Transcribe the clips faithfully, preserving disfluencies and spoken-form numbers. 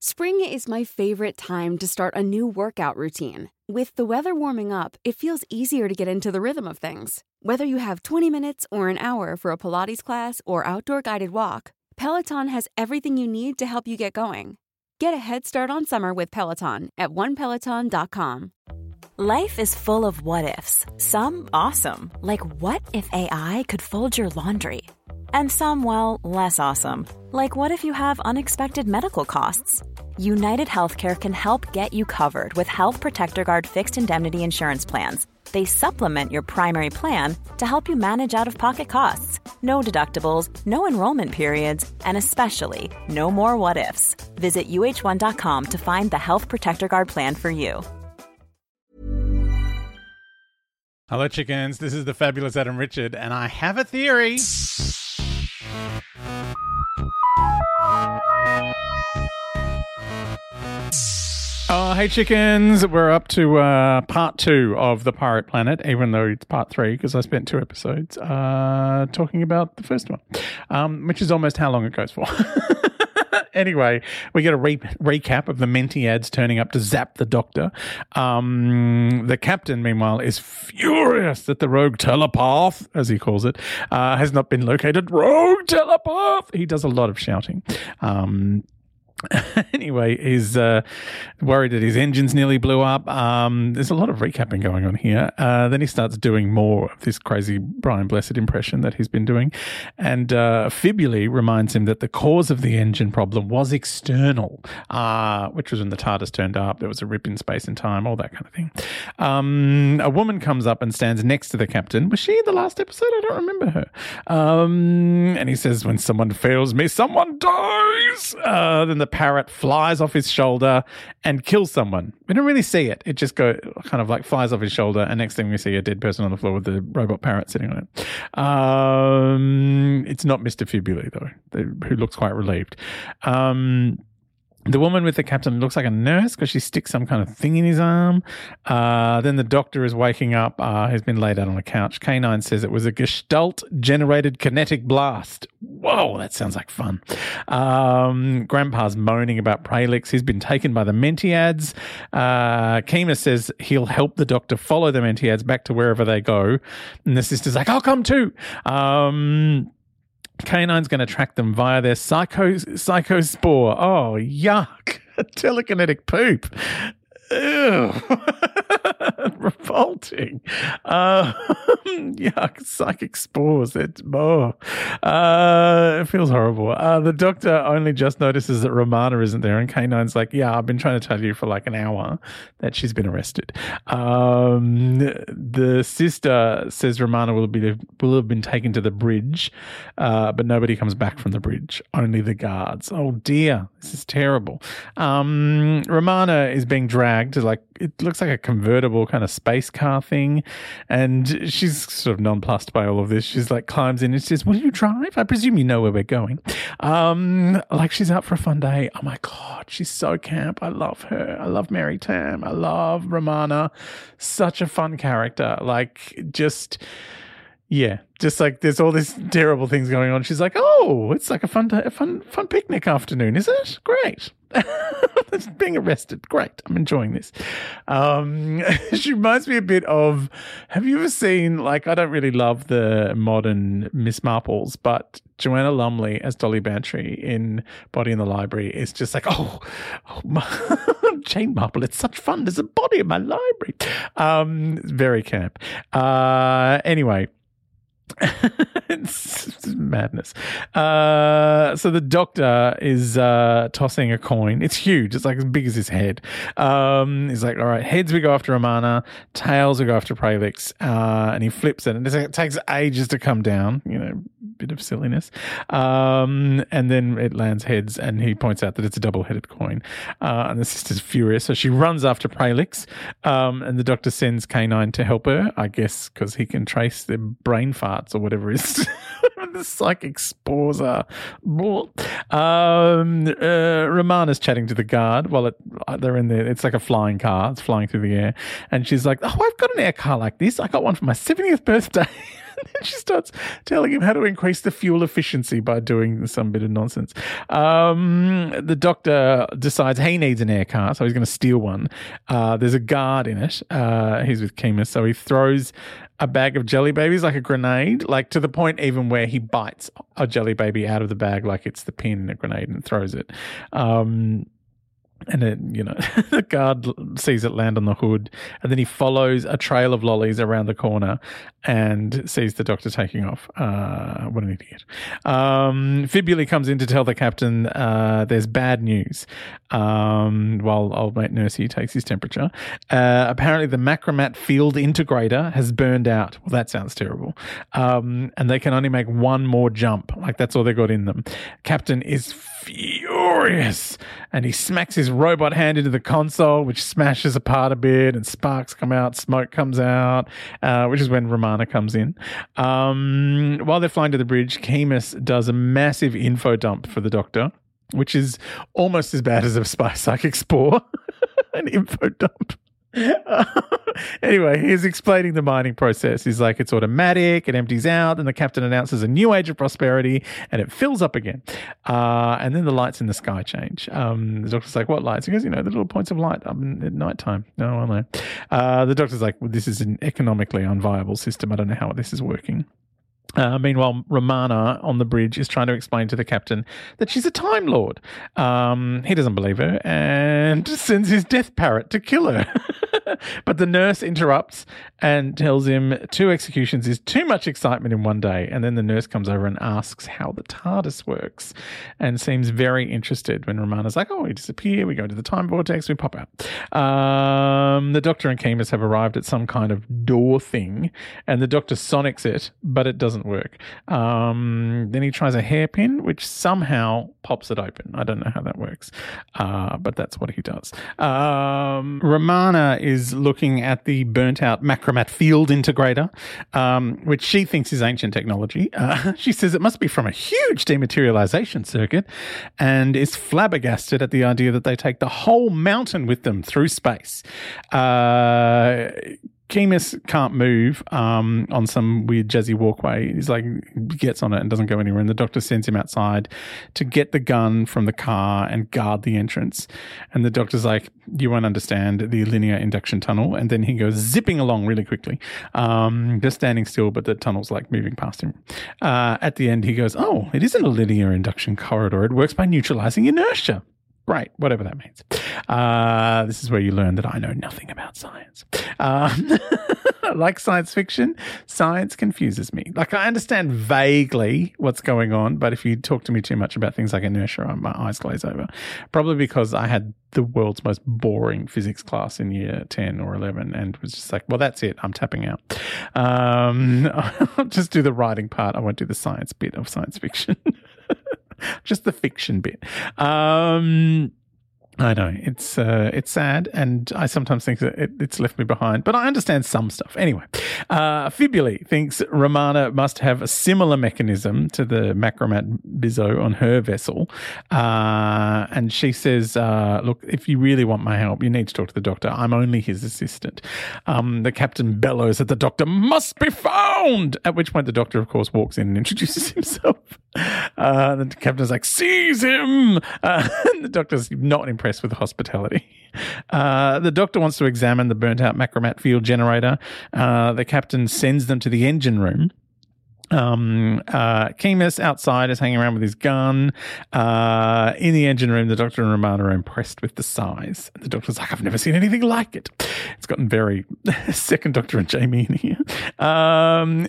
Spring is my favorite time to start a new workout routine. With the weather warming up, it feels easier to get into the rhythm of things. Whether you have twenty minutes or an hour for a Pilates class or outdoor guided walk, Peloton has everything you need to help you get going. Get a head start on summer with Peloton at one peloton dot com. Life is full of what-ifs. Some awesome, like what if A I could fold your laundry? And some, well, less awesome, like what if you have unexpected medical costs? United Healthcare can help get you covered with Health Protector Guard fixed indemnity insurance plans. They supplement your primary plan to help you manage out-of-pocket costs. No deductibles, no enrollment periods, and especially no more what-ifs. Visit U H one dot com to find the Health Protector Guard plan for you. Hello, chickens. This is the fabulous Adam Richard, and I have a theory. Oh, hey, chickens. We're up to uh, part two of The Pirate Planet, even though it's part three because I spent two episodes uh, talking about the first one, um, which is almost how long it goes for. Anyway, we get a re- recap of the Mentiads turning up to zap the Doctor. Um, the Captain, meanwhile, is furious that the rogue telepath, as he calls it, uh, has not been located. Rogue telepath! He does a lot of shouting. Um Anyway, he's uh, worried that his engines nearly blew up. Um, there's a lot of recapping going on here. Uh, then he starts doing more of this crazy Brian Blessed impression that he's been doing. And uh, Fibuli reminds him that the cause of the engine problem was external, uh, which was when the TARDIS turned up. There was a rip in space and time, all that kind of thing. Um, a woman comes up and stands next to the Captain. Was she in the last episode? I don't remember her. Um, and he says, when someone fails me, someone dies. Uh, then the parrot flies off his shoulder and kills someone. We don't really see it. It just go kind of like flies off his shoulder, and next thing we see a dead person on the floor with the robot parrot sitting on it. Um, it's not Mister Fibuli, though, who looks quite relieved. Um, the woman with the Captain looks like a nurse because she sticks some kind of thing in his arm. Uh, then the Doctor is waking up. Uh, he's been laid out on a couch. K nine says it was a Gestalt-generated kinetic blast. Whoa, that sounds like fun. Um, Grandpa's moaning about Pralix. He's been taken by the Mentiads. Uh, Kima says he'll help the Doctor follow the Mentiads back to wherever they go. And the sister's like, I'll come too. Um... K nine's going to track them via their psycho psychospore. Oh, yuck. Telekinetic poop. Ew. Revolting. Uh, yuck. Psychic spores. It's, oh. uh, it feels horrible. Uh, the Doctor only just notices that Romana isn't there, and K nine's like, yeah, I've been trying to tell you for like an hour that she's been arrested. Um, the sister says Romana will be will have been taken to the bridge, uh, but nobody comes back from the bridge. Only the guards. Oh, dear. This is terrible. Um, Romana is being dragged to like it looks like a convertible kind of space car thing, and she's sort of nonplussed by all of this. She's like climbs in and says, will you drive? I presume you know where we're going. Um, like she's out for a fun day. Oh my God, she's so camp. I love her. I love Mary Tam. I love Romana. Such a fun character. Like just yeah, just like there's all these terrible things going on. She's like, oh, it's like a fun a fun fun picnic afternoon, is it? Great. Being arrested. Great. I'm enjoying this. Um, she reminds me a bit of, have you ever seen, like, I don't really love the modern Miss Marples, but Joanna Lumley as Dolly Bantry in Body in the Library is just like, oh, oh my, Jane Marple, it's such fun. There's a body in my library. Um, very camp. Uh, anyway. It's madness. Uh, so the doctor is uh, tossing a coin. It's huge. It's like as big as his head. Um, he's like, all right, heads we go after Romana, tails we go after Pralix. Uh, and he flips it. And it's like, it takes ages to come down, you know, bit of silliness. Um, and then it lands heads and he points out that it's a double-headed coin. Uh, and the sister's furious. So she runs after Pralix. Um, and the doctor sends K nine to help her, I guess, because he can trace the brain fart or whatever is the psychic spores are. Um, uh, Romana's chatting to the guard while it, they're in there. It's like a flying car. It's flying through the air. And she's like, oh, I've got an air car like this. I got one for my seventieth birthday. And then she starts telling him how to increase the fuel efficiency by doing some bit of nonsense. Um, the doctor decides he needs an air car, so he's going to steal one. Uh, there's a guard in it. Uh, he's with Kimus, so he throws a bag of jelly babies like a grenade, like to the point even where he bites a jelly baby out of the bag like it's the pin in a grenade and throws it. Um And then, you know, the guard sees it land on the hood and then he follows a trail of lollies around the corner and sees the doctor taking off. Uh, what an idiot. Um, Fibuli comes in to tell the captain uh, there's bad news um, while old mate Nursey takes his temperature. Uh, apparently the macromat field integrator has burned out. Well, that sounds terrible. Um, and they can only make one more jump. Like, that's all they got in them. Captain is furious and he smacks his robot hand into the console, which smashes apart a bit and sparks come out, smoke comes out, uh, which is when Romana comes in. Um, while they're flying to the bridge, Kimus does a massive info dump for the doctor, which is almost as bad as a spy psychic spore, an info dump. Uh, anyway, he's explaining the mining process. He's like, it's automatic, it empties out, and the captain announces a new age of prosperity, and it fills up again. Uh, and then the lights in the sky change. Um, the doctor's like, what lights? He goes, you know, the little points of light up at nighttime. No, I know. Uh, the doctor's like, well, this is an economically unviable system. I don't know how this is working. Uh, meanwhile, Romana on the bridge is trying to explain to the captain that she's a Time Lord. Um, he doesn't believe her and sends his death parrot to kill her. But the nurse interrupts and tells him two executions is too much excitement in one day. And then the nurse comes over and asks how the TARDIS works and seems very interested when Romana's like, oh, we disappear, we go into the time vortex, we pop out. Um, the doctor and Kimus have arrived at some kind of door thing and the doctor sonics it, but it doesn't work. Um, then he tries a hairpin, which somehow pops it open. I don't know how that works, uh, but that's what he does. Um, Romana is is looking at the burnt-out macromat field integrator, um, which she thinks is ancient technology. Uh, she says it must be from a huge dematerialization circuit and is flabbergasted at the idea that they take the whole mountain with them through space. Uh... Kimus can't move um, on some weird jazzy walkway. He's like, gets on it and doesn't go anywhere. And the doctor sends him outside to get the gun from the car and guard the entrance. And the doctor's like, you won't understand the linear induction tunnel. And then he goes zipping along really quickly, um, just standing still, but the tunnel's like moving past him. Uh, at the end, he goes, oh, it isn't a linear induction corridor. It works by neutralizing inertia. Right, whatever that means. Uh, this is where you learn that I know nothing about science. Um, like science fiction, science confuses me. Like, I understand vaguely what's going on, but if you talk to me too much about things like inertia, my eyes glaze over. Probably because I had the world's most boring physics class in year ten or eleven and was just like, well, that's it. I'm tapping out. Um, I'll just do the writing part. I won't do the science bit of science fiction. Just the fiction bit. Um, I know it's uh, it's sad, and I sometimes think that it, it's left me behind. But I understand some stuff anyway. Uh, Fibuli thinks Romana must have a similar mechanism to the macromat bizzo on her vessel, uh, and she says, uh, "Look, if you really want my help, you need to talk to the doctor. I'm only his assistant." Um, the captain bellows that the doctor must be found. At which point, the doctor, of course, walks in and introduces himself. Uh, the captain's like, seize him! Uh, the doctor's not impressed with the hospitality. Uh, the doctor wants to examine the burnt-out macromat field generator. Uh, the captain sends them to the engine room. Um, uh, Kimus outside is hanging around with his gun. Uh, in the engine room, the doctor and Romana are impressed with the size. The doctor's like, I've never seen anything like it. It's gotten very second Doctor and Jamie in here. Um...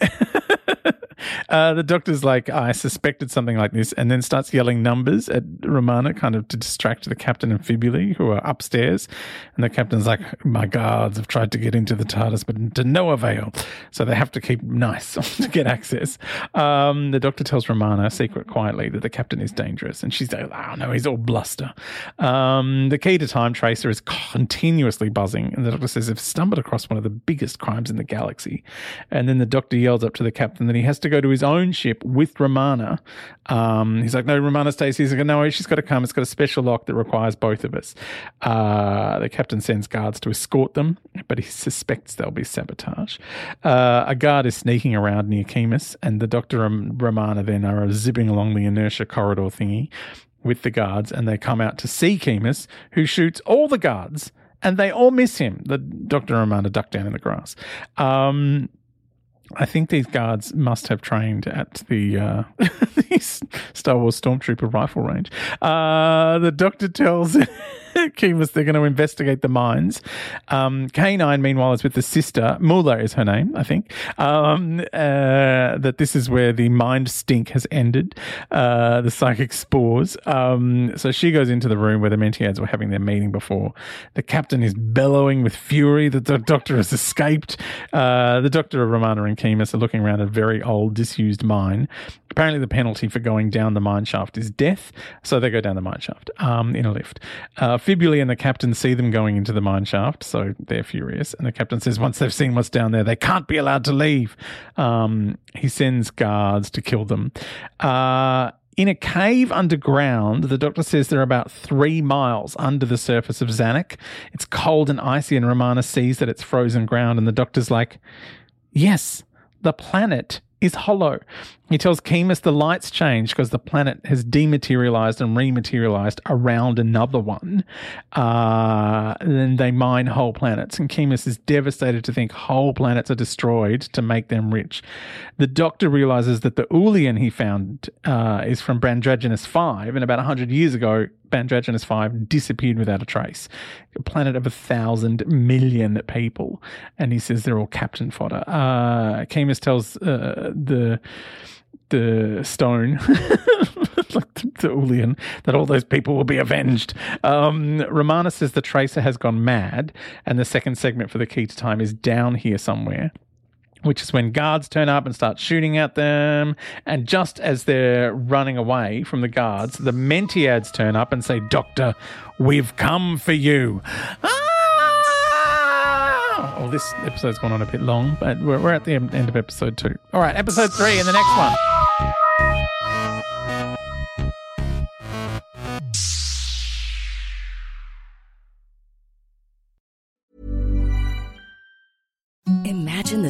Uh, the doctor's like, oh, I suspected something like this, and then starts yelling numbers at Romana, kind of to distract the captain and Fibuli, who are upstairs. And the captain's like, my guards have tried to get into the TARDIS, but to no avail. So they have to keep nice to get access. Um, the doctor tells Romana, secret quietly, that the captain is dangerous. And she's like, oh, no, he's all bluster. Um, the key to Time Tracer is continuously buzzing. And the doctor says, I've stumbled across one of the biggest crimes in the galaxy. And then the doctor yells up to the captain that he has to go to his own ship with Romana. Um, he's like, no, Romana stays here. He's like, no, she's got to come. It's got a special lock that requires both of us. Uh, the captain sends guards to escort them, but he suspects there'll be sabotage. Uh, a guard is sneaking around near Kimus, and the doctor and Romana then are zipping along the inertia corridor thingy with the guards, and they come out to see Kimus, who shoots all the guards, and they all miss him. The doctor and Romana duck down in the grass. Um... I think these guards must have trained at the, uh, the Star Wars Stormtrooper rifle range. Uh, the doctor tells Kimus they're going to investigate the mines. Um, K nine, meanwhile, is with the sister. Mula is her name, I think. Um, uh, that this is where the mind stink has ended, uh, the psychic spores. Um, so she goes into the room where the Mentiads were having their meeting before. The captain is bellowing with fury that the doctor has escaped. Uh, the doctor of Romana and Kimus are looking around a very old, disused mine. Apparently the penalty for going down the mine shaft is death, so they go down the mine shaft um, in a lift. Uh, Fibuli and the captain see them going into the mine shaft, so they're furious. And the captain says once they've seen what's down there, they can't be allowed to leave. Um, he sends guards to kill them. Uh, in a cave underground, the doctor says they're about three miles under the surface of Zanuck. It's cold and icy, and Romana sees that it's frozen ground, and the doctor's like, yes, the planet is hollow. He tells Kimus the lights change because the planet has dematerialized and rematerialized around another one. Uh, then they mine whole planets, and Kimus is devastated to think whole planets are destroyed to make them rich. The doctor realizes that the Oolian he found uh, is from Bandraginus Five, and about one hundred years ago, Bandraginus Five disappeared without a trace. A planet of a thousand million people, and he says they're all captain fodder. Uh, Kimus tells uh, the the stone, like the, the Oolian, that all those people will be avenged. Um, Romana says the tracer has gone mad, and the second segment for the key to time is down here somewhere, which is when guards turn up and start shooting at them. And just as they're running away from the guards, the Mentiads turn up and say, Doctor, we've come for you. Ah! Well, this episode's gone on a bit long, but we're, we're at the end of episode two. All right, episode three in the next one. Imagine the